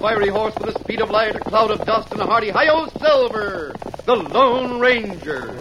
Fiery horse with the speed of light, a cloud of dust, and a hearty hi-yo silver, the Lone Ranger.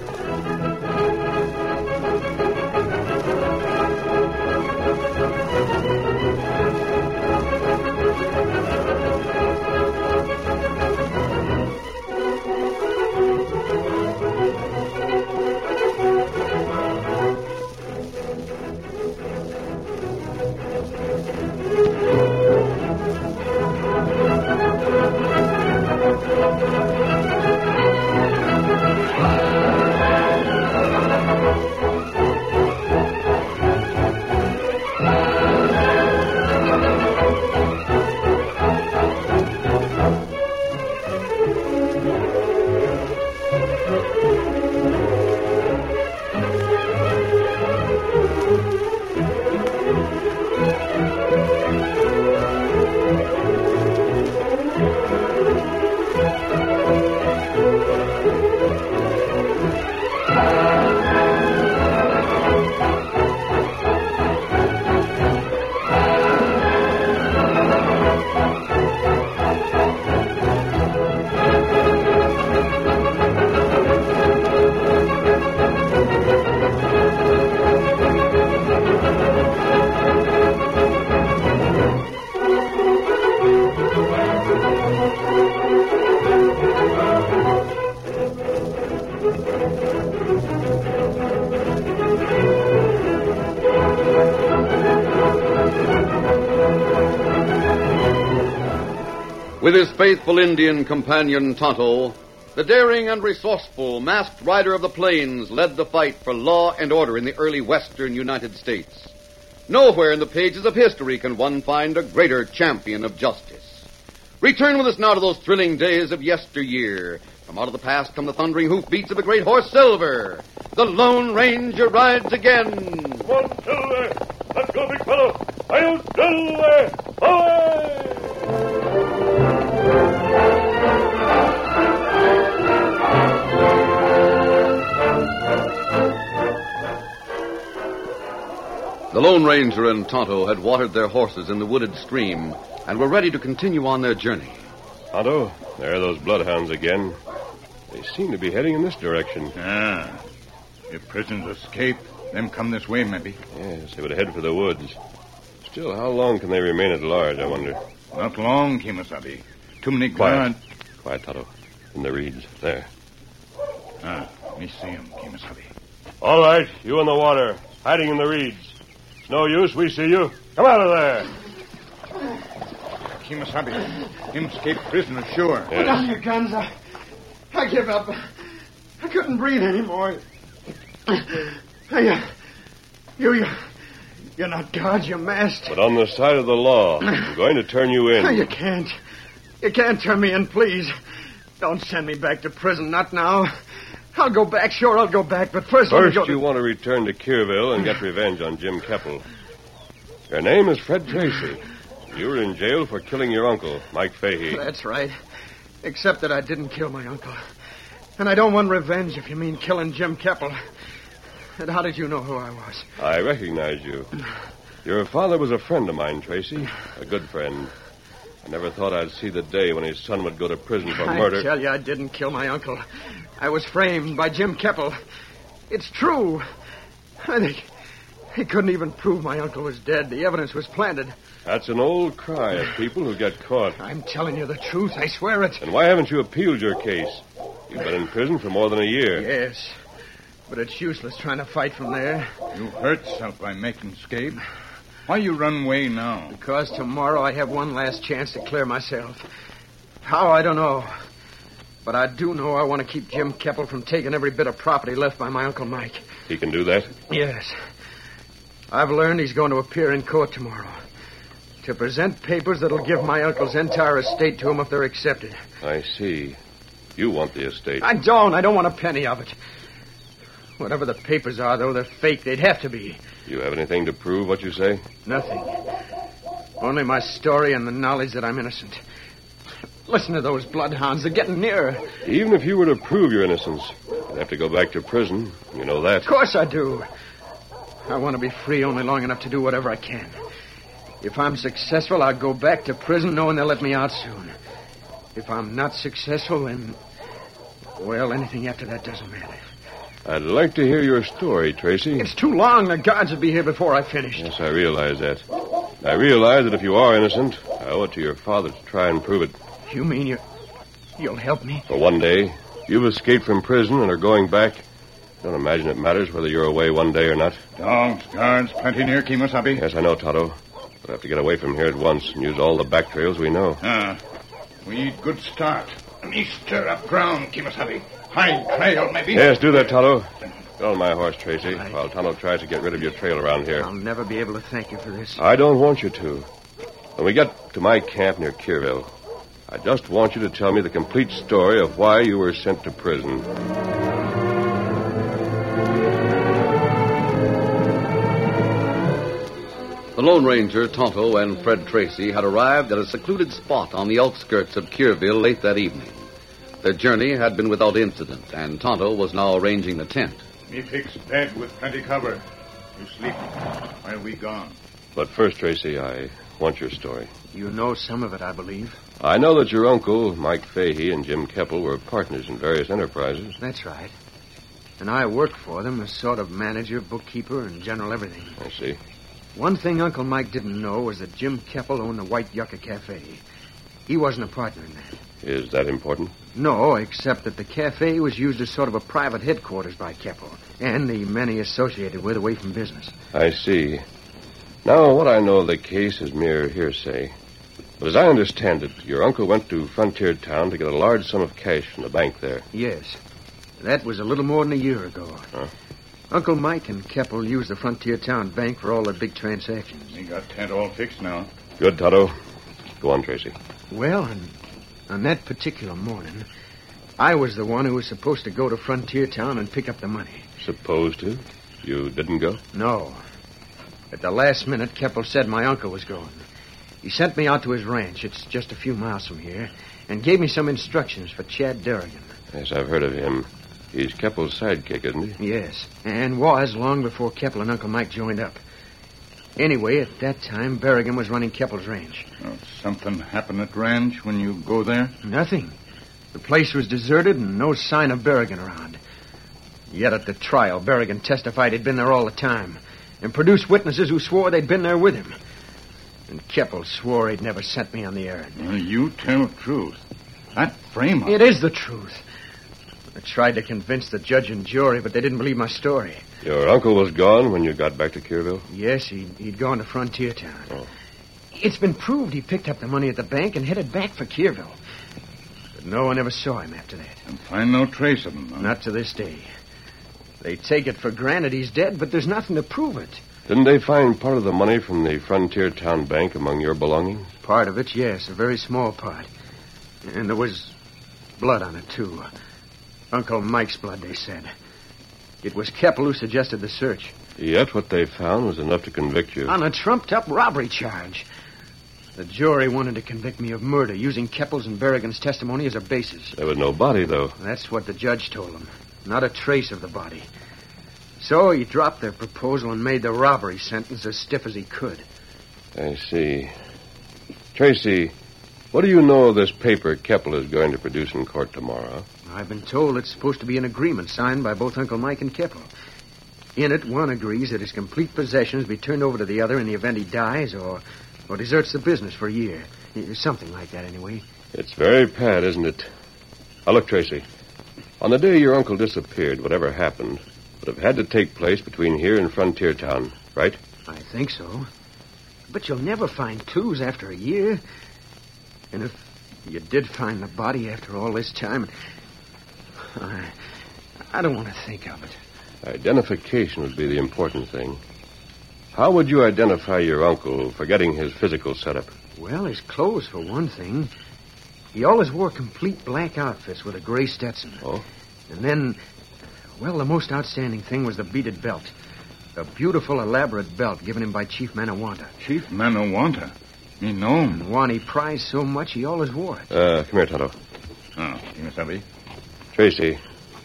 With his faithful Indian companion Tonto, the daring and resourceful masked rider of the plains led the fight for law and order in the early western United States. Nowhere in the pages of history can one find a greater champion of justice. Return with us now to those thrilling days of yesteryear. From out of the past come the thundering hoofbeats of the great horse Silver. The Lone Ranger rides again. Come on, Silver. Let's go, big fellow. I'll Silver. Away! The Lone Ranger and Tonto had watered their horses in the wooded stream and were ready to continue on their journey. Tonto, there are those bloodhounds again. They seem to be heading in this direction. Ah. If prisoners escape, them come this way, maybe. Yes, they would head for the woods. Still, how long can they remain at large, I wonder? Not long, Kemosabe. Too many guards. Quiet, Tonto. In the reeds. There. Ah, me see him, Kemosabe. All right, you in the water, hiding in the reeds. It's no use. We see you. Come out of there. Kemosabe, him escaped prisoner, sure. Yes. Put down your guns. I give up. I couldn't breathe anymore. You're not guards, you're masked. But on the side of the law, I'm going to turn you in. You can't. You can't turn me in, please. Don't send me back to prison, not now. I'll go back, sure, I'll go back, but first you want to return to Kierville and get revenge on Jim Keppel. Your name is Fred Tracy. You were in jail for killing your uncle, Mike Fahey. That's right, except that I didn't kill my uncle. And I don't want revenge, if you mean killing Jim Keppel. And how did you know who I was? I recognize you. Your father was a friend of mine, Tracy, a good friend. I never thought I'd see the day when his son would go to prison for murder. I tell you, I didn't kill my uncle. I was framed by Jim Keppel. It's true. I think he couldn't even prove my uncle was dead. The evidence was planted. That's an old cry of people who get caught. I'm telling you the truth. I swear it. And why haven't you appealed your case? You've been in prison for more than a year. Yes, but it's useless trying to fight from there. You hurt yourself by making escape. Why you run away now? Because tomorrow I have one last chance to clear myself. How, I don't know. But I do know I want to keep Jim Keppel from taking every bit of property left by my Uncle Mike. He can do that? Yes. I've learned he's going to appear in court tomorrow to present papers that'll give my uncle's entire estate to him if they're accepted. I see. You want the estate. I don't. I don't want a penny of it. Whatever the papers are, though, they're fake. They'd have to be. You have anything to prove what you say? Nothing. Only my story and the knowledge that I'm innocent. Listen to those bloodhounds. They're getting nearer. Even if you were to prove your innocence, you'd have to go back to prison. You know that. Of course I do. I want to be free only long enough to do whatever I can. If I'm successful, I'll go back to prison knowing they'll let me out soon. If I'm not successful, then... well, anything after that doesn't matter. I'd like to hear your story, Tracy. It's too long. The guards will be here before I finish. Yes, I realize that. I realize that if you are innocent, I owe it to your father to try and prove it. You mean you'll help me? For one day. You've escaped from prison and are going back. Don't imagine it matters whether you're away one day or not. Dogs, guards, plenty near Kemosabe. Yes, I know, Tonto. We'll have to get away from here at once and use all the back trails we know. We need good start. Let me stir up ground, Kemosabe. High trail, maybe. Yes, do that, Tonto. Get on my horse, Tracy, while Tonto tries to get rid of your trail around here. I'll never be able to thank you for this. I don't want you to. When we get to my camp near Kierville, I just want you to tell me the complete story of why you were sent to prison. The Lone Ranger, Tonto, and Fred Tracy had arrived at a secluded spot on the outskirts of Kierville late that evening. Their journey had been without incident, and Tonto was now arranging the tent. Me fix bed with plenty cover. You sleep while we gone. But first, Tracy, I want your story. You know some of it, I believe. I know that your uncle, Mike Fahey, and Jim Keppel were partners in various enterprises. That's right. And I worked for them as sort of manager, bookkeeper, and general everything. I see. One thing Uncle Mike didn't know was that Jim Keppel owned the White Yucca Cafe. He wasn't a partner in that. Is that important? No, except that the cafe was used as sort of a private headquarters by Keppel and the men he associated with away from business. I see. Now, what I know of the case is mere hearsay. But as I understand it, your uncle went to Frontier Town to get a large sum of cash from the bank there. Yes. That was a little more than a year ago. Huh? Uncle Mike and Keppel used the Frontier Town Bank for all their big transactions. We got tent all fixed now. Good, Tonto. Go on, Tracy. Well, on that particular morning, I was the one who was supposed to go to Frontier Town and pick up the money. Supposed to? You didn't go? No. At the last minute, Keppel said my uncle was going. He sent me out to his ranch. It's just a few miles from here. And gave me some instructions for Chad Berrigan. Yes, I've heard of him. He's Keppel's sidekick, isn't he? Yes, and was long before Keppel and Uncle Mike joined up. Anyway, at that time, Berrigan was running Keppel's ranch. Oh, something happened at ranch when you go there? Nothing. The place was deserted and no sign of Berrigan around. Yet at the trial, Berrigan testified he'd been there all the time and produced witnesses who swore they'd been there with him. And Keppel swore he'd never sent me on the errand. Well, you tell the truth. That frame-up... It is the truth. I tried to convince the judge and jury, but they didn't believe my story. Your uncle was gone when you got back to Kierville? Yes, he'd gone to Frontier Town. Oh. It's been proved he picked up the money at the bank and headed back for Kierville. But no one ever saw him after that. And find no trace of him, though. Not to this day. They take it for granted he's dead, but there's nothing to prove it. Didn't they find part of the money from the Frontier Town Bank among your belongings? Part of it, yes, a very small part. And there was blood on it, too. Uncle Mike's blood, they said. It was Keppel who suggested the search. Yet what they found was enough to convict you. On a trumped-up robbery charge. The jury wanted to convict me of murder, using Keppel's and Berrigan's testimony as a basis. There was no body, though. That's what the judge told them. Not a trace of the body. So he dropped their proposal and made the robbery sentence as stiff as he could. I see. Tracy, what do you know of this paper Keppel is going to produce in court tomorrow? I've been told it's supposed to be an agreement signed by both Uncle Mike and Keppel. In it, one agrees that his complete possessions be turned over to the other in the event he dies or deserts the business for a year. Something like that, anyway. It's very pat, isn't it? Now, look, Tracy. On the day your uncle disappeared, whatever happened would have had to take place between here and Frontier Town, right? I think so. But you'll never find clues after a year. And if you did find the body after all this time... I don't want to think of it. Identification would be the important thing. How would you identify your uncle, forgetting his physical setup? Well, his clothes, for one thing. He always wore complete black outfits with a gray Stetson. Oh? And then, well, the most outstanding thing was the beaded belt. A beautiful, elaborate belt given him by Chief Manawanta. Chief Manawanta? Me known. One he prized so much, he always wore it. Come here, Tonto. Oh, Kemosabe. Tracy,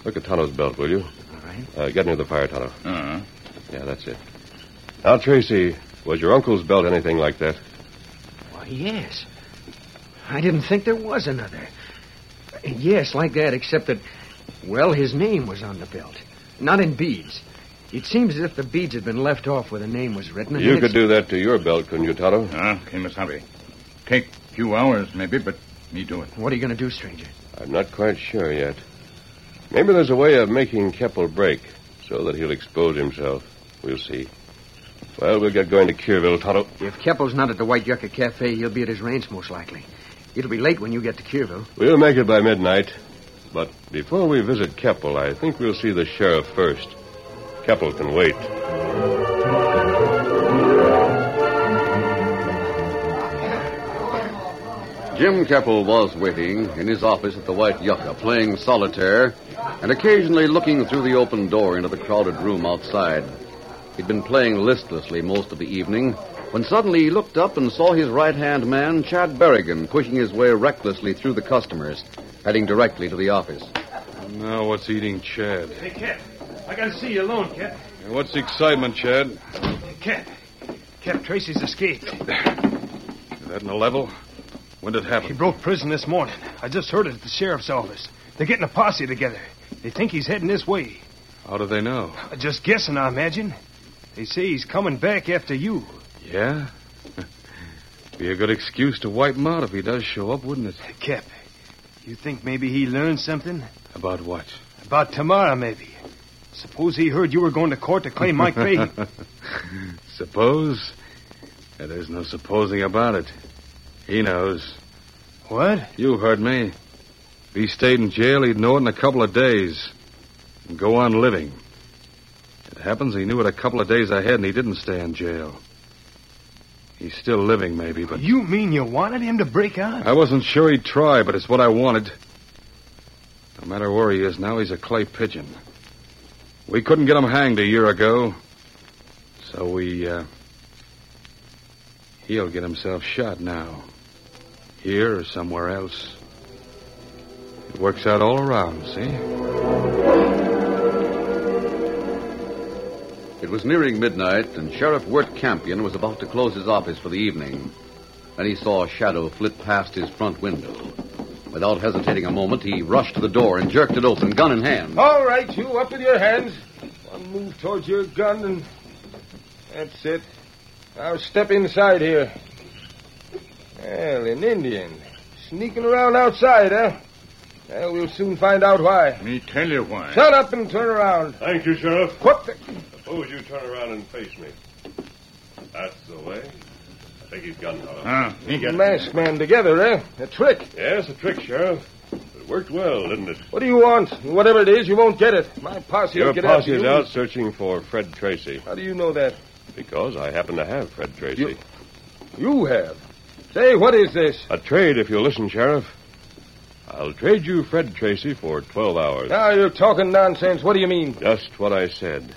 look at Tonto's belt, will you? All right. Get near the fire, Tonto. Uh-huh. Yeah, that's it. Now, Tracy, was your uncle's belt anything like that? Why, yes. I didn't think there was another. Yes, like that, except that, well, his name was on the belt. Not in beads. It seems as if the beads had been left off where the name was written. You could do that to your belt, couldn't you, Tonto? Kemosabe. Take a few hours, maybe, but me do it. What are you going to do, stranger? I'm not quite sure yet. Maybe there's a way of making Keppel break so that he'll expose himself. We'll see. Well, we'll get going to Kierville, Tonto. If Keppel's not at the White Yucca Cafe, he'll be at his ranch, most likely. It'll be late when you get to Kierville. We'll make it by midnight. But before we visit Keppel, I think we'll see the sheriff first. Keppel can wait. Jim Keppel was waiting in his office at the White Yucca, playing solitaire and occasionally looking through the open door into the crowded room outside. He'd been playing listlessly most of the evening when suddenly he looked up and saw his right-hand man, Chad Berrigan, pushing his way recklessly through the customers, heading directly to the office. Now what's eating Chad? Hey, Kip. I gotta see you alone, Kip. Hey, what's the excitement, Chad? Kip, Tracy's escaped. Is that in a level? When did it happen? He broke prison this morning. I just heard it at the sheriff's office. They're getting a posse together. They think he's heading this way. How do they know? Just guessing, I imagine. They say he's coming back after you. Yeah? Be a good excuse to wipe him out if he does show up, wouldn't it? Kip, you think maybe he learned something? About what? About tomorrow, maybe. Suppose he heard you were going to court to claim Mike Fahey. Suppose? Yeah, there's no supposing about it. He knows. What? You heard me. If he stayed in jail, he'd know it in a couple of days and go on living. It happens he knew it a couple of days ahead and he didn't stay in jail. He's still living, maybe, but... You mean you wanted him to break out? I wasn't sure he'd try, but it's what I wanted. No matter where he is now, he's a clay pigeon. We couldn't get him hanged a year ago, so he'll get himself shot now, here or somewhere else. It works out all around, see? It was nearing midnight, and Sheriff Wirt Campion was about to close his office for the evening. Then he saw a shadow flit past his front window. Without hesitating a moment, he rushed to the door and jerked it open, gun in hand. All right, you, up with your hands. One move towards your gun, and that's it. Now step inside here. Well, an Indian. Sneaking around outside, eh? Well, we'll soon find out why. Me tell you why. Shut up and turn around. Thank you, Sheriff. What the... Suppose you turn around and face me. That's the way. I think he's got it. He got it. Masked man together, eh? A trick. Yes, a trick, Sheriff. It worked well, didn't it? What do you want? Whatever it is, you won't get it. My posse will get after you. Your posse's out searching for Fred Tracy. How do you know that? Because I happen to have Fred Tracy. You have? Say, what is this? A trade, if you'll listen, Sheriff. I'll trade you Fred Tracy for 12 hours. Now, you're talking nonsense. What do you mean? Just what I said.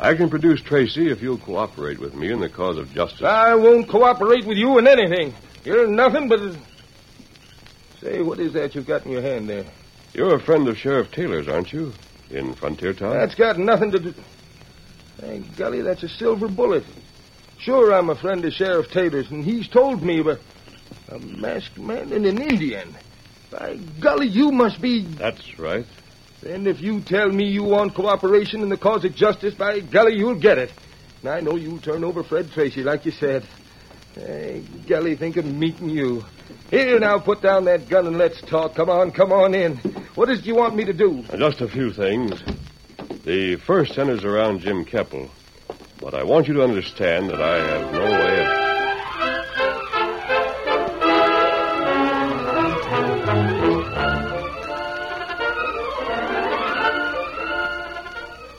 I can produce Tracy if you'll cooperate with me in the cause of justice. I won't cooperate with you in anything. You're nothing but... Say, what is that you've got in your hand there? You're a friend of Sheriff Taylor's, aren't you? In Frontier Town? That's got nothing to do... Thank golly, that's a silver bullet. Sure, I'm a friend of Sheriff Taylor's, and he's told me, but... A masked man and an Indian. By golly, you must be... That's right. Then if you tell me you want cooperation in the cause of justice, by golly, you'll get it. And I know you'll turn over Fred Tracy, like you said. Hey, golly, think of meeting you. Here, now, put down that gun and let's talk. Come on in. What is it you want me to do? Just a few things. The first centers around Jim Keppel. But I want you to understand that I have no way of...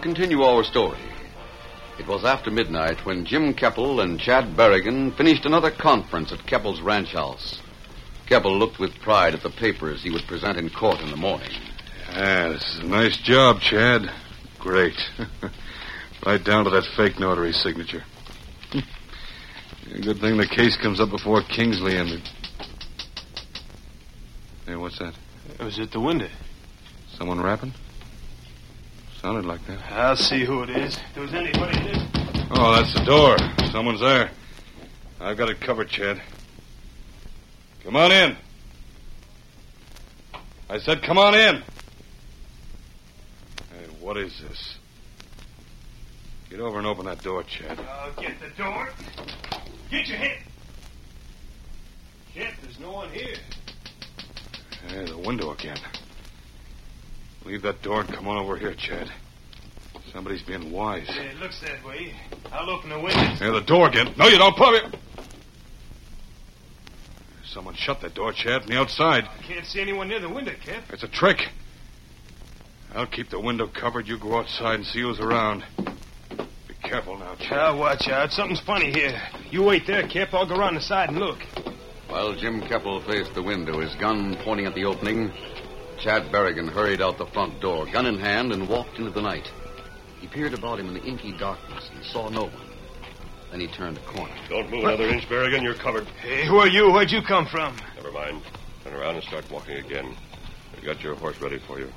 to continue our story. It was after midnight when Jim Keppel and Chad Berrigan finished another conference at Keppel's ranch house. Keppel looked with pride at the papers he would present in court in the morning. Yeah, this is a nice job, Chad. Great. Right down to that fake notary signature. Good thing the case comes up before Kingsley and... Hey, what's that? It was at the window. Someone rapping? Sounded like that. I'll see who it is. If there was anybody there. Oh, that's the door. Someone's there. I've got it covered, Chad. Come on in. I said, come on in. Hey, what is this? Get over and open that door, Chad. I'll get the door. Get your head. Chad, there's no one here. Hey, the window again. Leave that door and come on over here, Chad. Somebody's being wise. Yeah, it looks that way. I'll open the window. Hey, the door again. No, you don't. Pop it. Someone shut that door, Chad, from the outside. I can't see anyone near the window, Cap. It's a trick. I'll keep the window covered. You go outside and see who's around. Be careful now, Chad. Now, watch out. Something's funny here. You wait there, Cap. I'll go around the side and look. While Jim Keppel faced the window, his gun pointing at the opening, Chad Berrigan hurried out the front door, gun in hand, and walked into the night. He peered about him in the inky darkness and saw no one. Then he turned a corner. Don't move another inch, Berrigan. You're covered. Hey, who are you? Where'd you come from? Never mind. Turn around and start walking again. I've got your horse ready for you.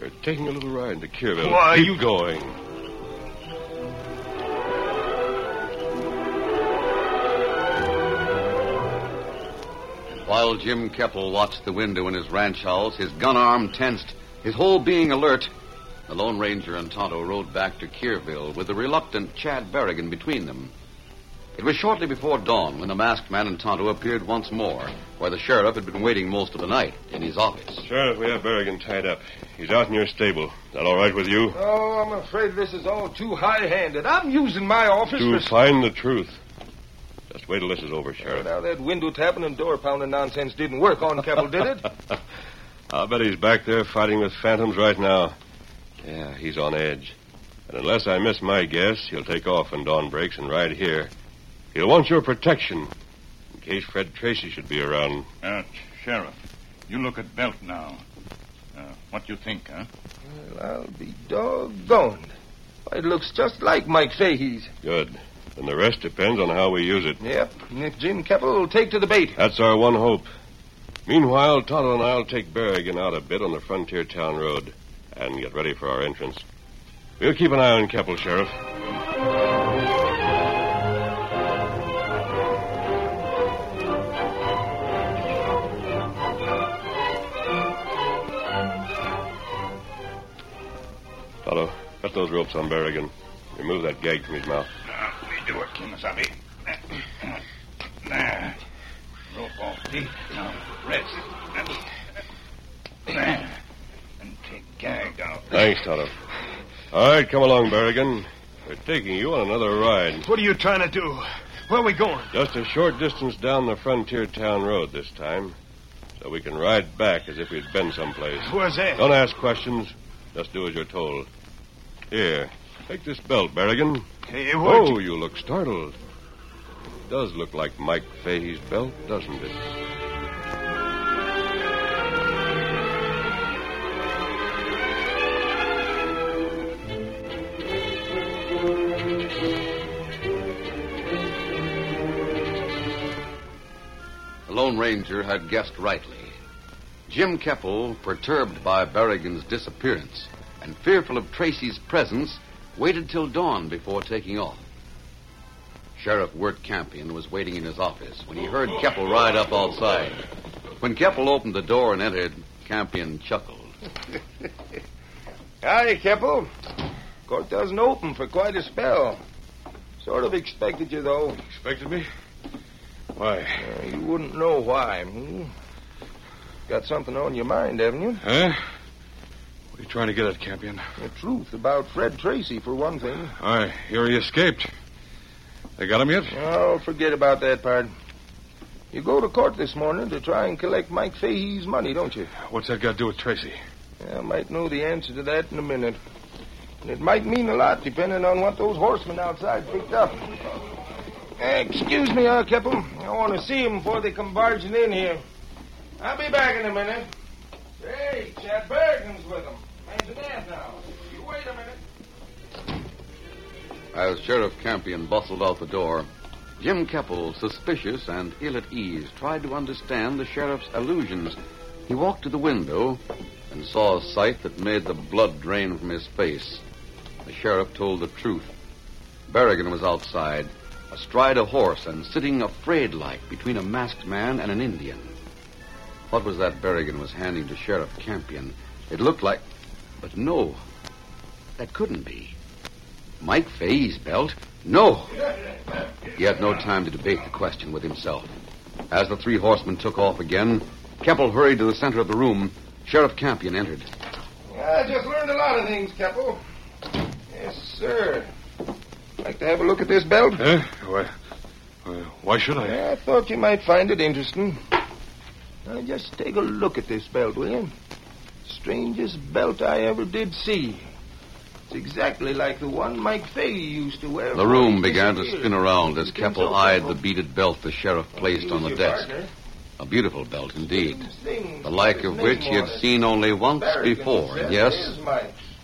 You're taking a little ride to Kierville. Why, keep you going. While Jim Keppel watched the window in his ranch house, his gun arm tensed, his whole being alert, the Lone Ranger and Tonto rode back to Kierville with the reluctant Chad Berrigan between them. It was shortly before dawn when the masked man and Tonto appeared once more, where the sheriff had been waiting most of the night in his office. Sheriff, we have Berrigan tied up. He's out in your stable. Is that all right with you? Oh, I'm afraid this is all too high-handed. I'm using my office to find the truth. Just wait till this is over, Sheriff. Now, that window tapping and door pounding nonsense didn't work on Keppel, did it? I'll bet he's back there fighting with phantoms right now. Yeah, he's on edge. And unless I miss my guess, he'll take off when dawn breaks and ride here. He'll want your protection in case Fred Tracy should be around. Sheriff, you look at Belt now. What do you think, huh? Well, I'll be doggone. It looks just like Mike Fahey's. Good. And the rest depends on how we use it. Yep. And if Jim Keppel will take to the bait. That's our one hope. Meanwhile, Tonto and I'll take Berrigan out a bit on the Frontier Town Road and get ready for our entrance. We'll keep an eye on Keppel, Sheriff. Tonto, cut those ropes on Berrigan. Remove that gag from his mouth. Do it, Kemosabe. There. Rope off deep. Now, rest. There. And take gag out. Thanks, Tonto. All right, come along, Berrigan. We're taking you on another ride. What are you trying to do? Where are we going? Just a short distance down the Frontier Town Road this time, so we can ride back as if we'd been someplace. Where's that? Don't ask questions. Just do as you're told. Here, take this belt, Berrigan. Hey, oh, you look startled. It does look like Mike Fahey's belt, doesn't it? The Lone Ranger had guessed rightly. Jim Keppel, perturbed by Berrigan's disappearance and fearful of Tracy's presence, waited till dawn before taking off. Sheriff Wirt Campion was waiting in his office when he heard Keppel ride up outside. When Keppel opened the door and entered, Campion chuckled. Hi, Keppel. Court doesn't open for quite a spell. Sort of expected you, though. Expected me? Why? You wouldn't know why. Got something on your mind, haven't you? Huh? What are you trying to get at, Campion? The truth about Fred Tracy, for one thing. I hear he escaped. They got him yet? Oh, forget about that part. You go to court this morning to try and collect Mike Fahey's money, don't you? What's that got to do with Tracy? I might know the answer to that in a minute. And it might mean a lot, depending on what those horsemen outside picked up. Excuse me, Keppel. I want to see them before they come barging in here. I'll be back in a minute. Hey, Chad Berrigan's with them. Imagine that now. You wait a minute. As Sheriff Campion bustled out the door, Jim Keppel, suspicious and ill at ease, tried to understand the sheriff's allusions. He walked to the window and saw a sight that made the blood drain from his face. The sheriff told the truth. Berrigan was outside, astride a horse and sitting afraid-like between a masked man and an Indian. What was that Berrigan was handing to Sheriff Campion? It looked like... But no, that couldn't be. Mike Fahey's belt? No! He had no time to debate the question with himself. As the three horsemen took off again, Keppel hurried to the center of the room. Sheriff Campion entered. I just learned a lot of things, Keppel. Yes, sir. Like to have a look at this belt? Why should I? I thought you might find it interesting. Now, just take a look at this belt, will you? Strangest belt I ever did see. It's exactly like the one Mike Fahey used to wear. The room began to spin around as Keppel eyed the beaded belt the sheriff placed on the desk. A beautiful belt indeed, the like of which he had seen only once before. Yes,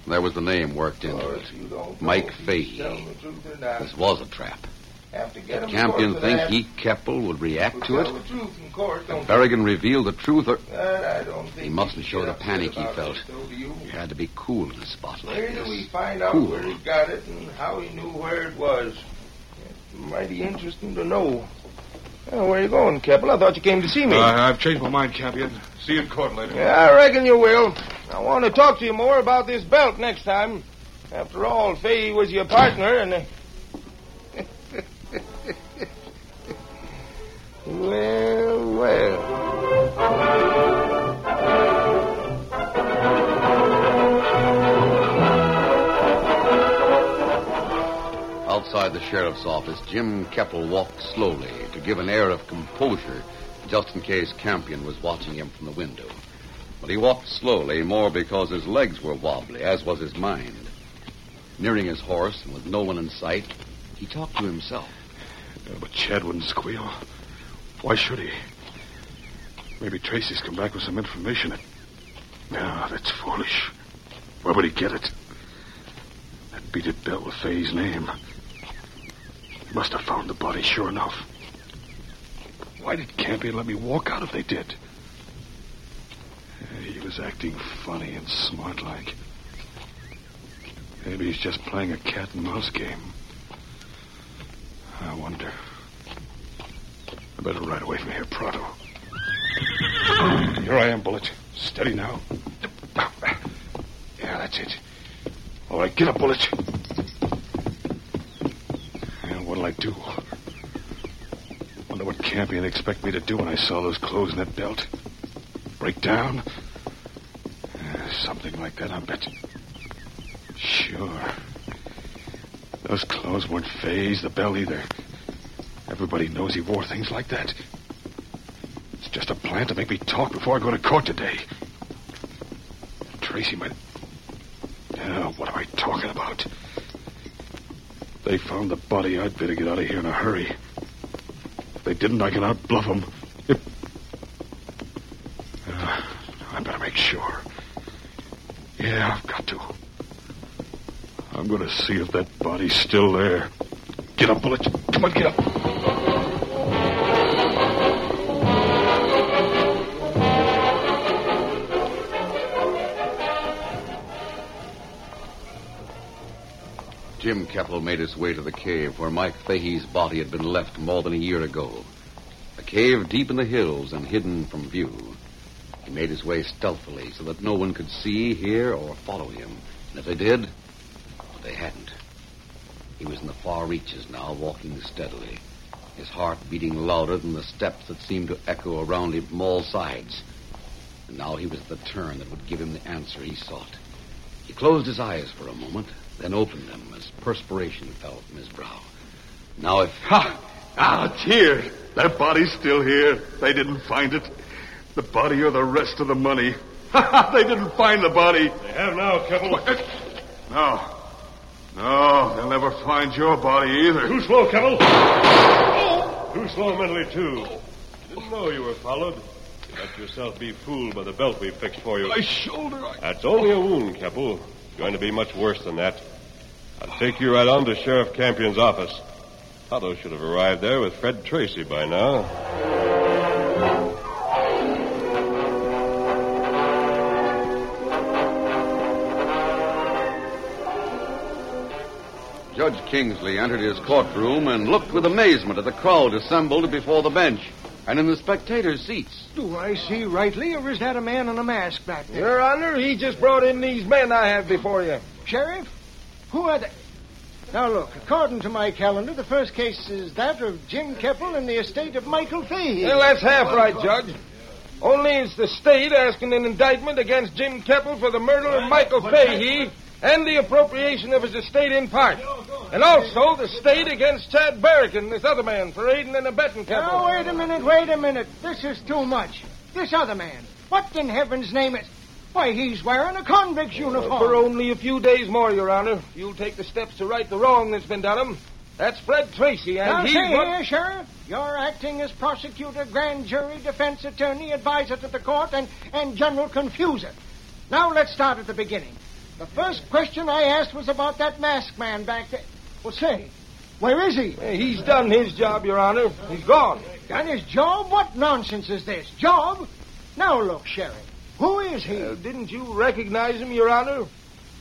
there was the name worked into it, Mike Fahey. This was a trap. Did Campion think he, Keppel, would react to it? Did Berrigan reveal the truth, or... He mustn't show the panic he felt. He had to be cool in a spot like this. Where do we find out where he got it and how he knew where it was? It's mighty interesting to know. Well, where are you going, Keppel? I thought you came to see me. I've changed my mind, Campion. See you in court later. Yeah, I reckon you will. I want to talk to you more about this belt next time. After all, Fahey was your partner, and... Well, well. Outside the sheriff's office, Jim Keppel walked slowly to give an air of composure, just in case Campion was watching him from the window. But he walked slowly, more because his legs were wobbly, as was his mind. Nearing his horse, and with no one in sight, he talked to himself. Yeah, but Chad wouldn't squeal. Why should he? Maybe Tracy's come back with some information. No, that's foolish. Where would he get it? That beaded belt with Fahey's name. He must have found the body, sure enough. Why did Campion let me walk out if they did? He was acting funny and smart-like. Maybe he's just playing a cat-and-mouse game. I wonder. I better ride away from here, Pronto. Here I am, Bullet. Steady now. Yeah, that's it. All right, get up, Bullet. And what'll I do? Wonder what Campion expect me to do when I saw those clothes and that belt. Break down? Something like that, I bet. Sure. Those clothes weren't Fahey's, the belt either. Everybody knows he wore things like that. It's just a plan to make me talk before I go to court today. Tracy might... Now, what am I talking about? They found the body. I'd better get out of here in a hurry. If they didn't, I can outbluff them. I better make sure. Yeah, I've got to. I'm going to see if that body's still there. Get up, Bullet. Come on, get up. Jim Keppel made his way to the cave where Mike Fahey's body had been left more than a year ago. A cave deep in the hills and hidden from view. He made his way stealthily so that no one could see, hear, or follow him. And if they did, they hadn't. He was in the far reaches now, walking steadily, his heart beating louder than the steps that seemed to echo around him from all sides. And now he was at the turn that would give him the answer he sought. He closed his eyes for a moment, then opened them as perspiration fell from his brow. Now if... Ha! Ah, it's here! That body's still here. They didn't find it. The body or the rest of the money. Ha! They didn't find the body. They have now, Keppel. No. No, they'll never find your body either. Too slow, Keppel. Oh. Too slow mentally, too. Didn't know you were followed. You let yourself be fooled by the belt we fixed for you. My shoulder, That's only a wound, Keppel. It's going to be much worse than that. I'll take you right on to Sheriff Campion's office. Tonto should have arrived there with Fred Tracy by now. Judge Kingsley entered his courtroom and looked with amazement at the crowd assembled before the bench and in the spectators' seats. Do I see rightly, or is that a man in a mask back there? Your Honor, he just brought in these men I have before you. Sheriff, who are they? Now, look, according to my calendar, the first case is that of Jim Keppel in the estate of Michael Fahey. Well, that's half right, Judge. Only it's the state asking an indictment against Jim Keppel for the murder of Michael Fahey and the appropriation of his estate in part. And also the state against Chad Berrigan, this other man, for aiding and abetting Keppel. Now, wait a minute. This is too much. This other man. What in heaven's name is... Why, he's wearing a convict's uniform. For only a few days more, Your Honor. You'll take the steps to right the wrong that's been done him. That's Fred Tracy, and now, he's... Now, here, Sheriff. You're acting as prosecutor, grand jury, defense attorney, advisor to the court, and general confuser. Now, let's start at the beginning. The first question I asked was about that masked man back there. Well, say, where is he? Well, he's done his job, Your Honor. He's gone. Done his job? What nonsense is this? Job? Now, look, Sheriff. Who is he? Didn't you recognize him, Your Honor?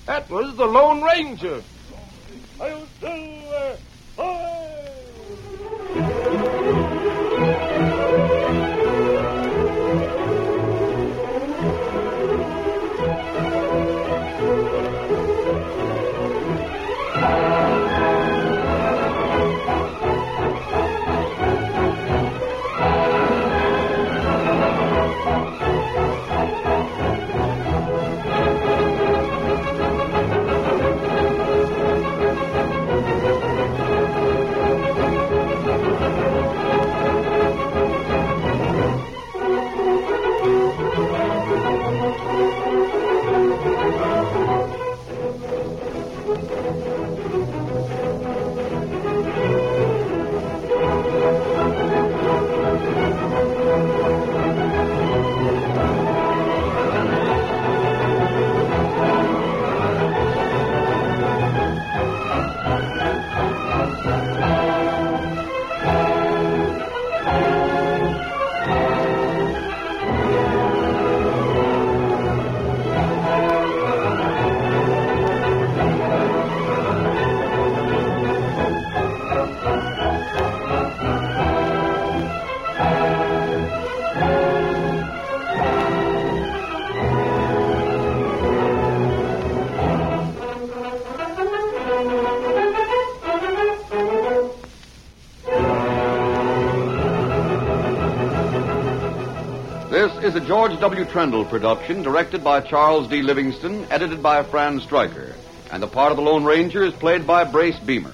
That was the Lone Ranger. This is a George W. Trendle production directed by Charles D. Livingston, edited by Fran Stryker, and the part of the Lone Ranger is played by Brace Beamer.